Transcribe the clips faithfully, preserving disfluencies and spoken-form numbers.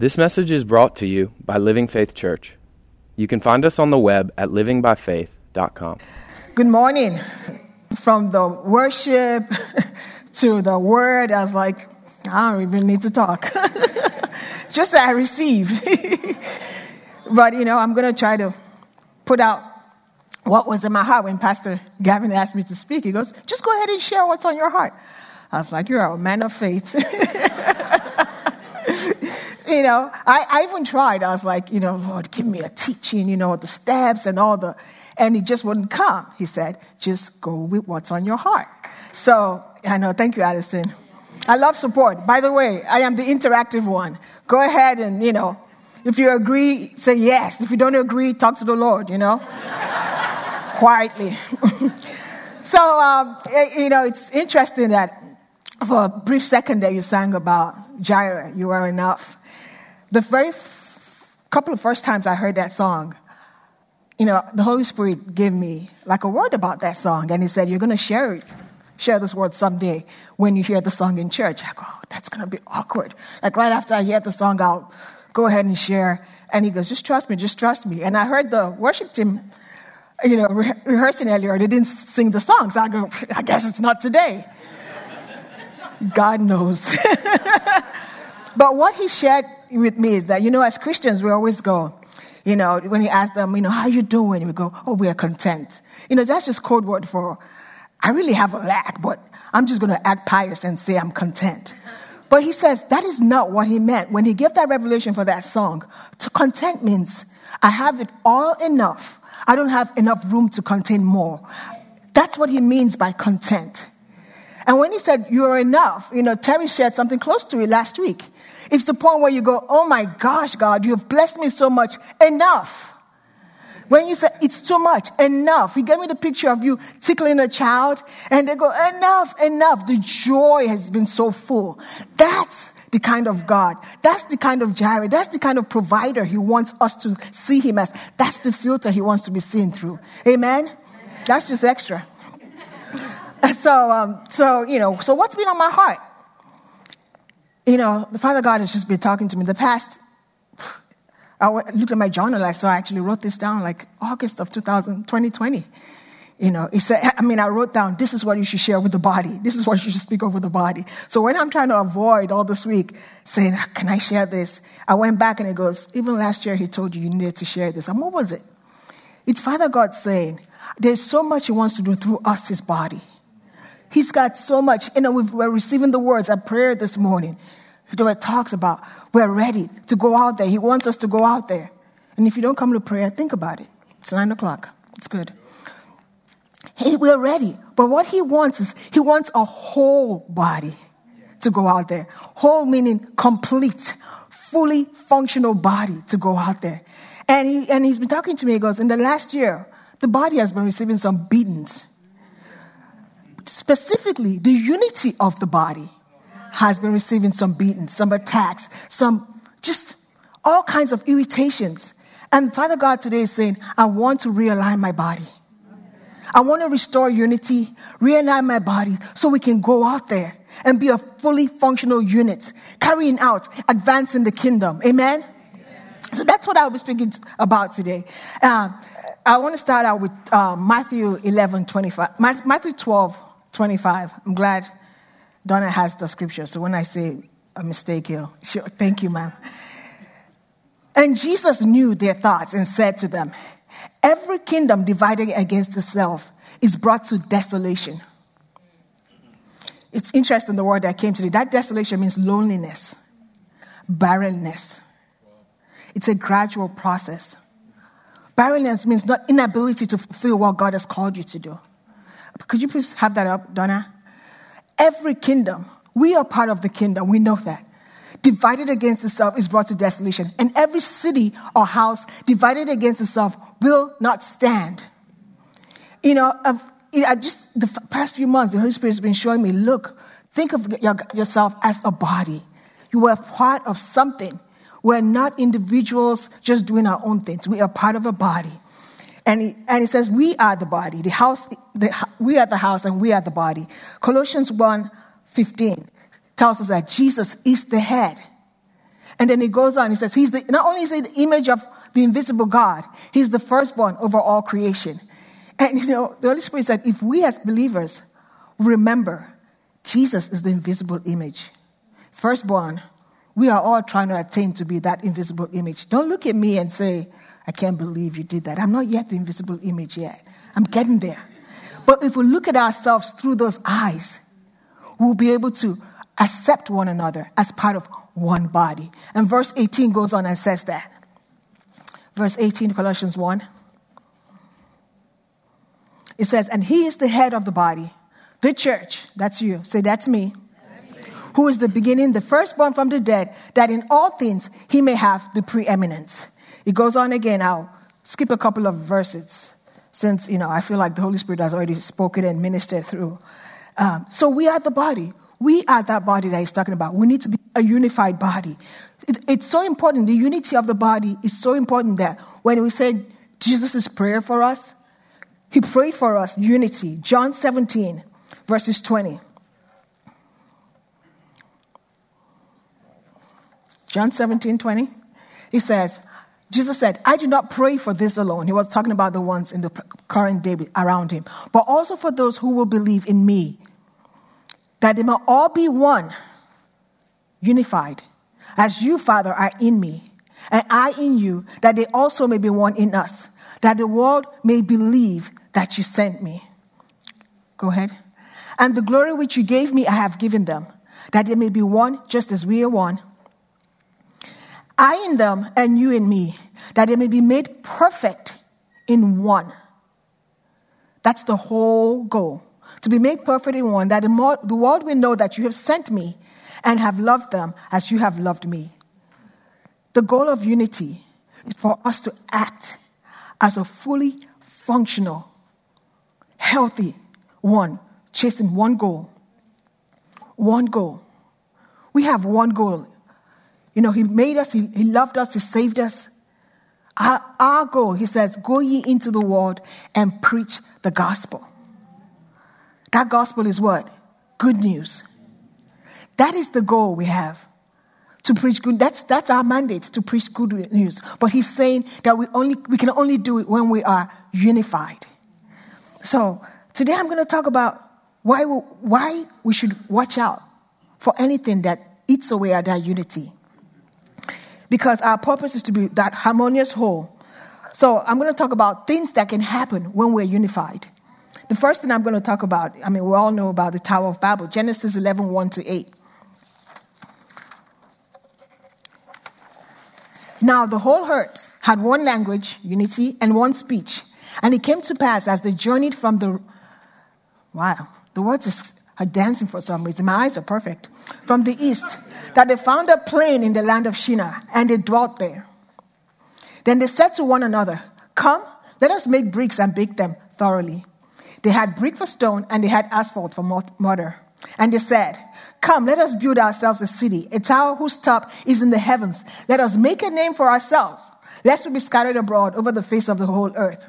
This message is brought to you by Living Faith Church. You can find us on the web at living by faith dot com. Good morning. From the worship to the word, I was like, I don't even need to talk. Just that I receive. But, you know, I'm going to try to put out what was in my heart when Pastor Gavin asked me to speak. He goes, just go ahead and share what's on your heart. I was like, you're a man of faith. You know, I, I even tried. I was like, you know, Lord, give me a teaching, you know, the steps and all the, and he just wouldn't come. He said, just go with what's on your heart. So, I know, thank you, Allison. I love support. By the way, I am the interactive one. Go ahead and, you know, if you agree, say yes. If you don't agree, talk to the Lord, you know, quietly. So, um, you know, it's interesting that for a brief second there you sang about Jireh, you are enough. The very f- couple of first times I heard that song, you know, the Holy Spirit gave me like a word about that song. And he said, you're going to share it, share this word someday when you hear the song in church. I go, oh, that's going to be awkward. Like right after I hear the song, I'll go ahead and share. And he goes, just trust me, just trust me. And I heard the worship team, you know, re- rehearsing earlier. They didn't sing the song. So I go, I guess it's not today. God knows. But what he shared with me is that, you know, as Christians, we always go, you know, when you ask them, you know, how you doing? We go, oh, we are content. You know, that's just code word for, I really have a lack, but I'm just going to act pious and say I'm content. But he says that is not what he meant. When he gave that revelation for that song, to content means I have it all enough. I don't have enough room to contain more. That's what he means by content. And when he said, you are enough, you know, Terry shared something close to it last week. It's the point where you go, oh my gosh, God, you've blessed me so much. Enough. When you say, it's too much. Enough. He gave me the picture of you tickling a child and they go, enough, enough. The joy has been so full. That's the kind of God. That's the kind of Jireh. That's the kind of provider he wants us to see him as. That's the filter he wants to be seen through. Amen? Amen. That's just extra. So, um, so, you know, so what's been on my heart? You know, the Father God has just been talking to me. The past, I looked at my journal, I saw I actually wrote this down like August of two thousand twenty. You know, he said, I mean, I wrote down, this is what you should share with the body. This is what you should speak over the body. So when I'm trying to avoid all this week saying, can I share this? I went back and it goes, even last year he told you you needed to share this. And what was it? It's Father God saying, there's so much he wants to do through us, his body. He's got so much. You know, we've, we're receiving the words at prayer this morning. There were talks about we're ready to go out there. He wants us to go out there. And if you don't come to prayer, think about it. It's nine o'clock. It's good. Hey, we're ready. But what he wants is he wants a whole body to go out there. Whole meaning complete, fully functional body to go out there. And, he, and he's been talking to me. He goes, in the last year, the body has been receiving some beatings. Specifically, the unity of the body has been receiving some beatings, some attacks, some just all kinds of irritations. And Father God today is saying, I want to realign my body. I want to restore unity, realign my body so we can go out there and be a fully functional unit, carrying out, advancing the kingdom. Amen? So that's what I'll be speaking about today. Um, I want to start out with uh, Matthew eleven, twenty-five, Matthew twelve, twenty-five. I'm glad Donna has the scripture. So when I say a mistake here, sure, thank you, ma'am. And Jesus knew their thoughts and said to them, every kingdom divided against itself is brought to desolation. It's interesting, the word that came today. That desolation means loneliness, barrenness. It's a gradual process. Barrenness means not inability to fulfill what God has called you to do. Could you please have that up, Donna? Every kingdom, we are part of the kingdom. We know that. Divided against itself is brought to desolation. And every city or house divided against itself will not stand. You know, I just the past few months, the Holy Spirit has been showing me, look, think of yourself as a body. You were part of something. We're not individuals just doing our own things. We are part of a body. And he, and he says, we are the body, the house, the, we are the house and we are the body. Colossians one, fifteen tells us that Jesus is the head And then he goes on, he says, he's the, not only is he the image of the invisible God, he's the firstborn over all creation. And you know, the Holy Spirit said, if we as believers remember, Jesus is the invisible image. Firstborn, we are all trying to attain to be that invisible image. Don't look at me and say, I can't believe you did that. I'm not yet the invisible image yet. I'm getting there. But if we look at ourselves through those eyes, we'll be able to accept one another as part of one body. And verse eighteen goes on and says that. Verse eighteen, Colossians one. It says, and he is the head of the body, the church. That's you. Say, that's me. That's me. Who is the beginning, the firstborn from the dead, that in all things he may have the preeminence. It goes on again. I'll skip a couple of verses since, you know, I feel like the Holy Spirit has already spoken and ministered through. Um, so we are the body. We are that body that he's talking about. We need to be a unified body. It, it's so important. The unity of the body is so important that when we say Jesus' prayer for us, he prayed for us unity. John seventeen, verses twenty. John seventeen, twenty. He says, Jesus said, I do not pray for this alone. He was talking about the ones in the current day around him, but also for those who will believe in me, that they may all be one, unified, as you, Father, are in me, and I in you, that they also may be one in us, that the world may believe that you sent me. Go ahead. And the glory which you gave me, I have given them, that they may be one just as we are one. I in them and you in me, that they may be made perfect in one. That's the whole goal. To be made perfect in one, that the world will know that you have sent me and have loved them as you have loved me. The goal of unity is for us to act as a fully functional, healthy one, chasing one goal. One goal. We have one goal. You know, he made us, he, he loved us, he saved us. Our, our goal, he says, go ye into the world and preach the gospel. That gospel is what? Good news. That is the goal we have. To preach good, that's that's our mandate, to preach good news. But he's saying that we only we can only do it when we are unified. So today I'm going to talk about why we, why we should watch out for anything that eats away at that unity. Because our purpose is to be that harmonious whole. So I'm going to talk about things that can happen when we're unified. The first thing I'm going to talk about, I mean, we all know about the Tower of Babel, Genesis eleven, one to eight. Now the whole earth had one language, unity, and one speech. And it came to pass as they journeyed from the... Wow, the words are dancing for some reason. My eyes are perfect. From the east, that they found a plain in the land of Shinar, and they dwelt there. Then they said to one another, come, let us make bricks and bake them thoroughly. They had brick for stone, and they had asphalt for mortar. And they said, come, let us build ourselves a city, a tower whose top is in the heavens. Let us make a name for ourselves, lest we be scattered abroad over the face of the whole earth.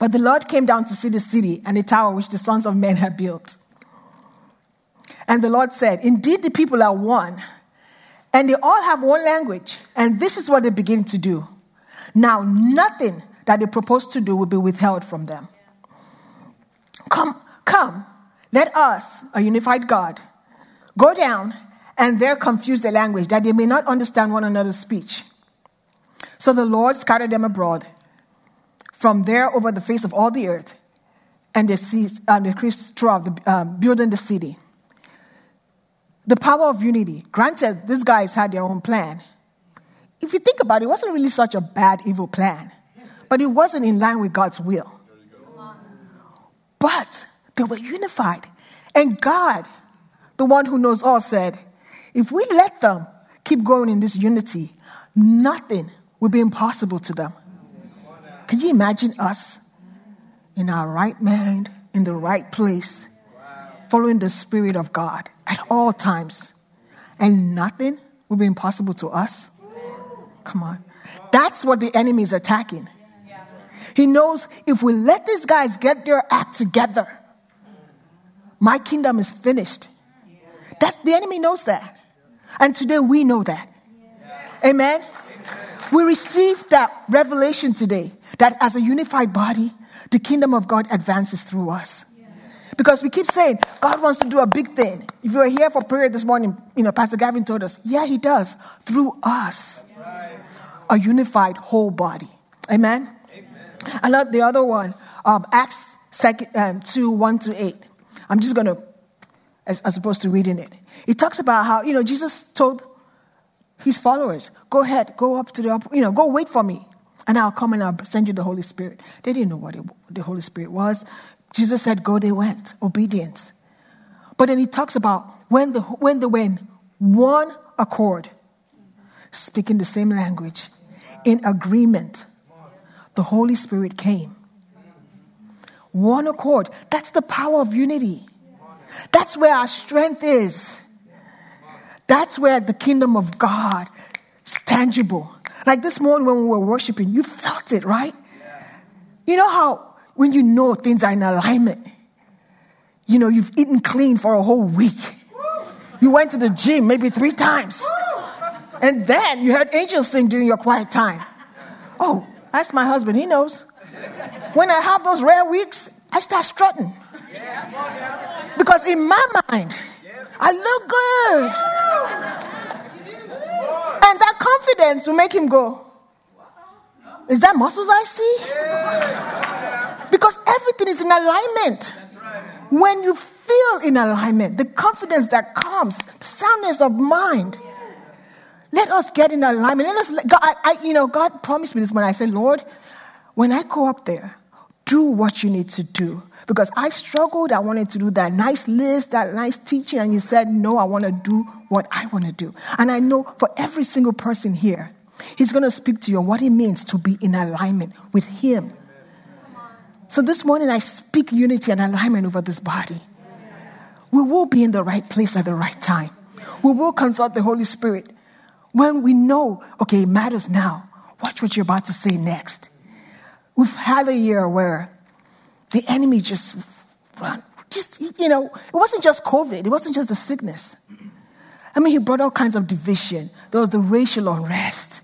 But the Lord came down to see the city and the tower which the sons of men had built. And the Lord said, indeed, the people are one, and they all have one language, and this is what they begin to do. Now, nothing that they propose to do will be withheld from them. Come, come, let us, a unified God, go down and there confuse their language, that they may not understand one another's speech. So the Lord scattered them abroad from there over the face of all the earth, and they ceased uh, throughout the, uh, building the city. The power of unity. Granted, these guys had their own plan. If you think about it, it wasn't really such a bad, evil plan, but it wasn't in line with God's will. But they were unified. And God, the one who knows all, said, if we let them keep going in this unity, nothing will be impossible to them. Can you imagine us in our right mind, in the right place, following the Spirit of God at all times, and nothing will be impossible to us? Come on. That's what the enemy is attacking. He knows if we let these guys get their act together, my kingdom is finished. That's, the enemy knows that. And today we know that. Amen? Amen. We receive that revelation today that as a unified body, the kingdom of God advances through us. Yeah. Because we keep saying, God wants to do a big thing. If you were here for prayer this morning, you know, Pastor Gavin told us, yeah, he does, through us. Right. A unified whole body. Amen? Amen. I love the other one, um, Acts um, two, one to eight. I'm just going to, as, as opposed to reading it. It talks about how, you know, Jesus told his followers, go ahead, go up to the, you know, go wait for me. And I'll come and I'll send you the Holy Spirit. They didn't know what it, the Holy Spirit was. Jesus said, go, they went. Obedience. But then he talks about when, the, when they were in one accord, speaking the same language, in agreement, the Holy Spirit came. One accord. That's the power of unity. That's where our strength is. That's where the kingdom of God is tangible. Like this morning when we were worshiping, you felt it, right? Yeah. You know how when you know things are in alignment, you know, you've eaten clean for a whole week. Woo. You went to the gym maybe three times. Woo. And then you heard angels sing during your quiet time. Oh, that's my husband. He knows. When I have those rare weeks, I start strutting. Yeah. Because in my mind, yeah. I look good. Yeah. And that confidence will make him go, is that muscles I see? Yeah. Because everything is in alignment. That's right. When you feel in alignment, the confidence that comes, the soundness of mind. Yeah. Let us get in alignment. Let us, God, I, I, you know, God promised me this when I said, Lord, when I go up there, do what you need to do. Because I struggled, I wanted to do that nice list, that nice teaching, and you said, no, I want to do what I want to do. And I know for every single person here, he's going to speak to you on what it means to be in alignment with him. So this morning, I speak unity and alignment over this body. We will be in the right place at the right time. We will consult the Holy Spirit when we know, okay, it matters now. Watch what you're about to say next. We've had a year where the enemy just ran. Just, you know, it wasn't just COVID. It wasn't just the sickness. I mean, he brought all kinds of division. There was the racial unrest.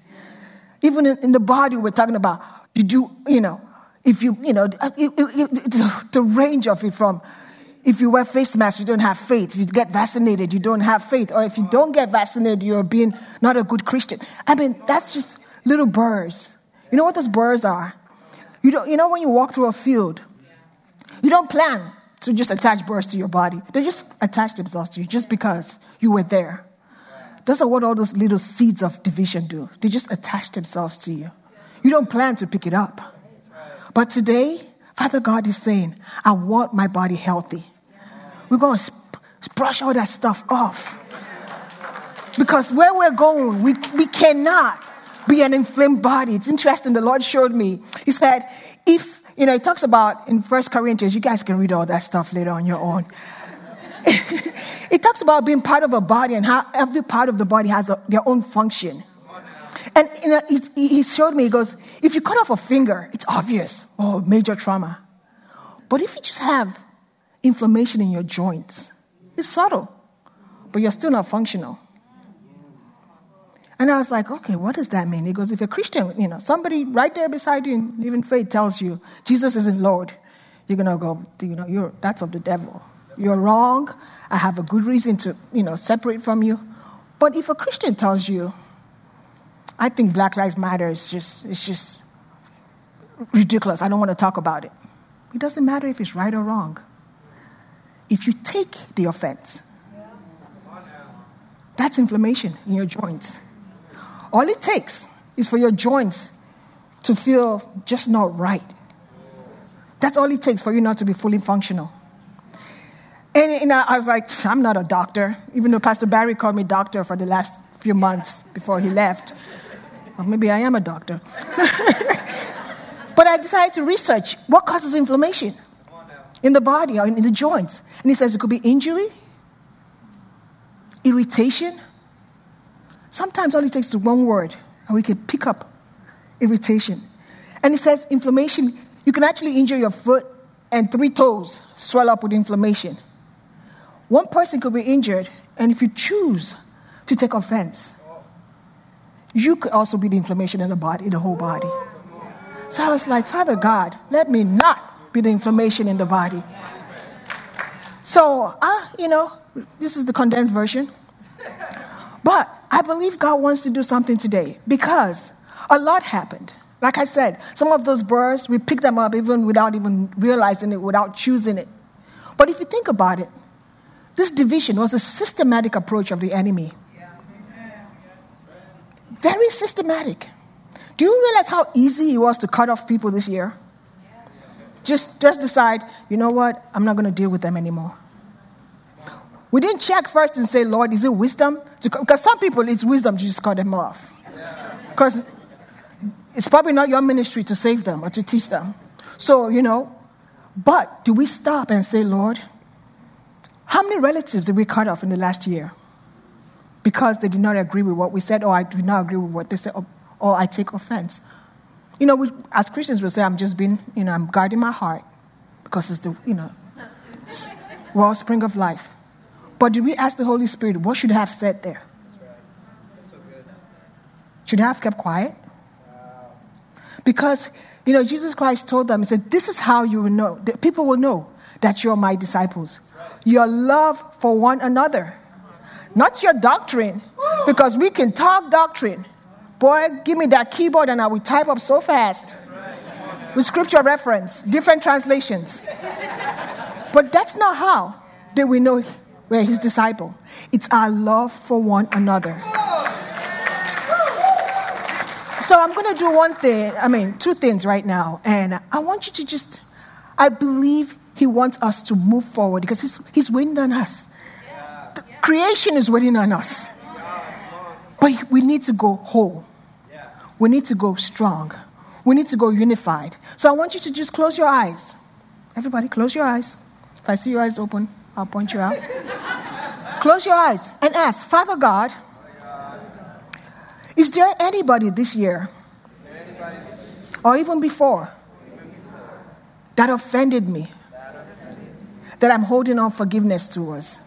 Even in, in the body, we're talking about, did you, you know, if you, you know, it, it, it, the, the range of it from, if you wear face masks, you don't have faith. If you get vaccinated, you don't have faith. Or if you don't get vaccinated, you're being not a good Christian. I mean, that's just little burrs. You know what those burrs are? You don't, you know, when you walk through a field, you don't plan to just attach birds to your body. They just attach themselves to you just because you were there. That's what all those little seeds of division do. They just attach themselves to you. You don't plan to pick it up. But today, Father God is saying, I want my body healthy. We're going to brush all that stuff off. Because where we're going, we, we cannot be an inflamed body. It's interesting. The Lord showed me. He said, if You know, it talks about in First Corinthians, you guys can read all that stuff later on your own. It talks about being part of a body and how every part of the body has a, their own function. And you know, he, he showed me, he goes, if you cut off a finger, it's obvious. Oh, major trauma. But if you just have inflammation in your joints, it's subtle, but you're still not functional. And I was like, okay, what does that mean? He goes, if you're a Christian, you know, somebody right there beside you in Living Faith tells you, Jesus isn't Lord, you're going to go, you know, you're, that's of the devil. You're wrong. I have a good reason to, you know, separate from you. But if a Christian tells you, I think Black Lives Matter is just, it's just ridiculous. I don't want to talk about it. It doesn't matter if it's right or wrong. If you take the offense, that's inflammation in your joints. All it takes is for your joints to feel just not right. That's all it takes for you not to be fully functional. And, and I was like, I'm not a doctor, even though Pastor Barry called me doctor for the last few months before he left. Or maybe I am a doctor. But I decided to research what causes inflammation in the body or in the joints. And he says it could be injury, irritation. Sometimes all it takes is one word, and we can pick up irritation. And it says inflammation, you can actually injure your foot, and three toes swell up with inflammation. One person could be injured, and if you choose to take offense, you could also be the inflammation in the body, in the whole body. So I was like, Father God, let me not be the inflammation in the body. So, I, you know, this is the condensed version. But I believe God wants to do something today because a lot happened. Like I said, some of those birds, we picked them up even without even realizing it, without choosing it. But if you think about it, this division was a systematic approach of the enemy. Very systematic. Do you realize how easy it was to cut off people this year? Just, just decide, you know what, I'm not going to deal with them anymore. We didn't check first and say, Lord, is it wisdom? Because some people, it's wisdom to just cut them off. Because it's probably not your ministry to save them or to teach them. So, you know, but do we stop and say, Lord, how many relatives did we cut off in the last year? Because they did not agree with what we said, or I do not agree with what they said, or, or I take offense. You know, we, as Christians, we'll say, I'm just being, you know, I'm guarding my heart because it's the, you know, wellspring of life. But did we ask the Holy Spirit, what should I have said there? Should I have kept quiet? Because, you know, Jesus Christ told them, he said, this is how you will know, that people will know that you're my disciples. Your love for one another, not your doctrine, because we can talk doctrine. Boy, give me that keyboard and I will type up so fast. With scripture reference, different translations. But that's not how that we know we're his disciple. It's our love for one another. So I'm going to do one thing, I mean, two things right now. And I want you to just, I believe he wants us to move forward because he's, he's waiting on us. The creation is waiting on us. But we need to go whole. We need to go strong. We need to go unified. So I want you to just close your eyes. Everybody, close your eyes. If I see your eyes open, I'll point you out. Close your eyes and ask, Father God, is there anybody this year, or even before, that offended me, that I'm holding on forgiveness towards?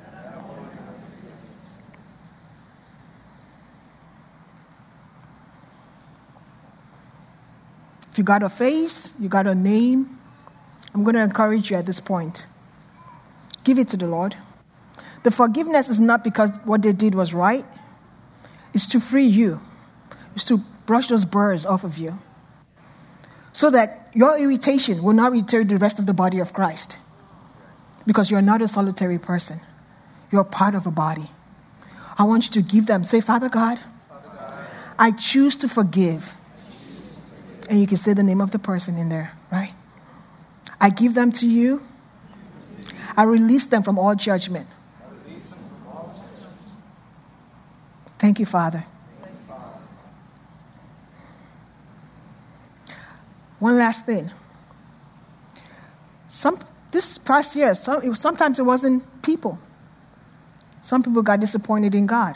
If you got a face, you got a name, I'm going to encourage you at this point. Give it to the Lord. The forgiveness is not because what they did was right. It's to free you. It's to brush those burrs off of you. So that your irritation will not irritate the rest of the body of Christ. Because you're not a solitary person. You're part of a body. I want you to give them. Say, Father God, Father God. I choose to forgive. And you can say the name of the person in there, right? I give them to you. I release them from all judgment. Thank you, Father. One last thing. Some this past year, some, it was, sometimes it wasn't people. Some people got disappointed in God.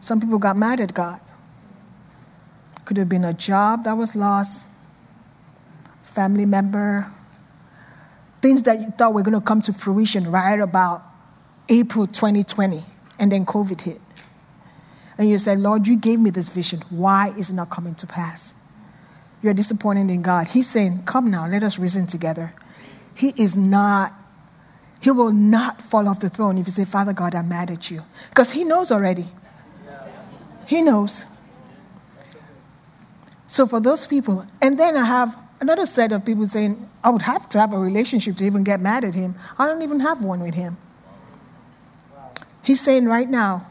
Some people got mad at God. Could have been a job that was lost, family member, things that you thought were going to come to fruition right about April twenty twenty, and then COVID hit. And you said, Lord, you gave me this vision. Why is it not coming to pass? You're disappointed in God. He's saying, come now, let us reason together. He is not, he will not fall off the throne if you say, Father God, I'm mad at you. Because he knows already. He knows. So for those people, and then I have another set of people saying, I would have to have a relationship to even get mad at him. I don't even have one with him. He's saying right now,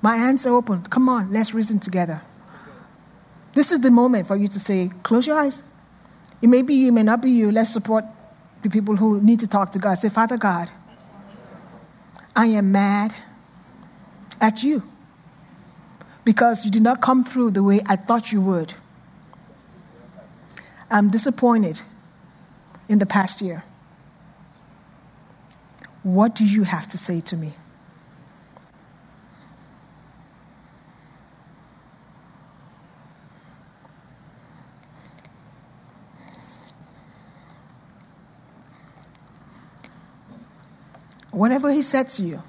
my hands are open. Come on, let's reason together. This is the moment for you to say, close your eyes. It may be you, it may not be you. Let's support the people who need to talk to God. Say, Father God, I am mad at you. Because you did not come through the way I thought you would. I'm disappointed in the past year. What do you have to say to me? Whatever he said to you,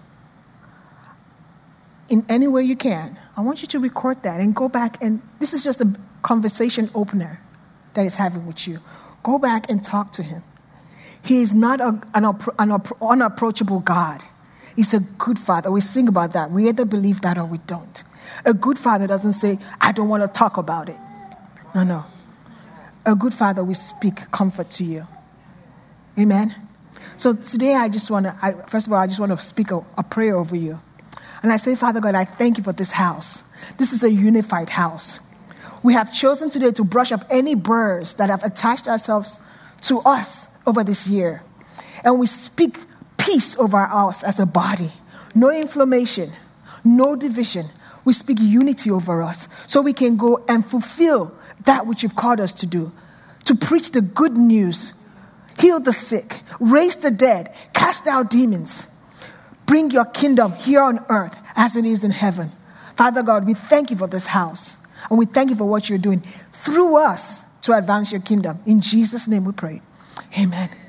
in any way you can, I want you to record that and go back. And this is just a conversation opener that he's having with you. Go back and talk to him. He is not a, an, an unapproachable God. He's a good father. We sing about that. We either believe that or we don't. A good father doesn't say, I don't want to talk about it. No, no. A good father will speak comfort to you. Amen? So today I just want to, I, first of all, I just want to speak a, a prayer over you. And I say, Father God, I thank you for this house. This is a unified house. We have chosen today to brush up any burrs that have attached ourselves to us over this year. And we speak peace over us as a body. No inflammation, no division. We speak unity over us so we can go and fulfill that which you've called us to do, to preach the good news, heal the sick, raise the dead, cast out demons. Bring your kingdom here on earth as it is in heaven. Father God, we thank you for this house, and we thank you for what you're doing through us to advance your kingdom. In Jesus' name we pray. Amen.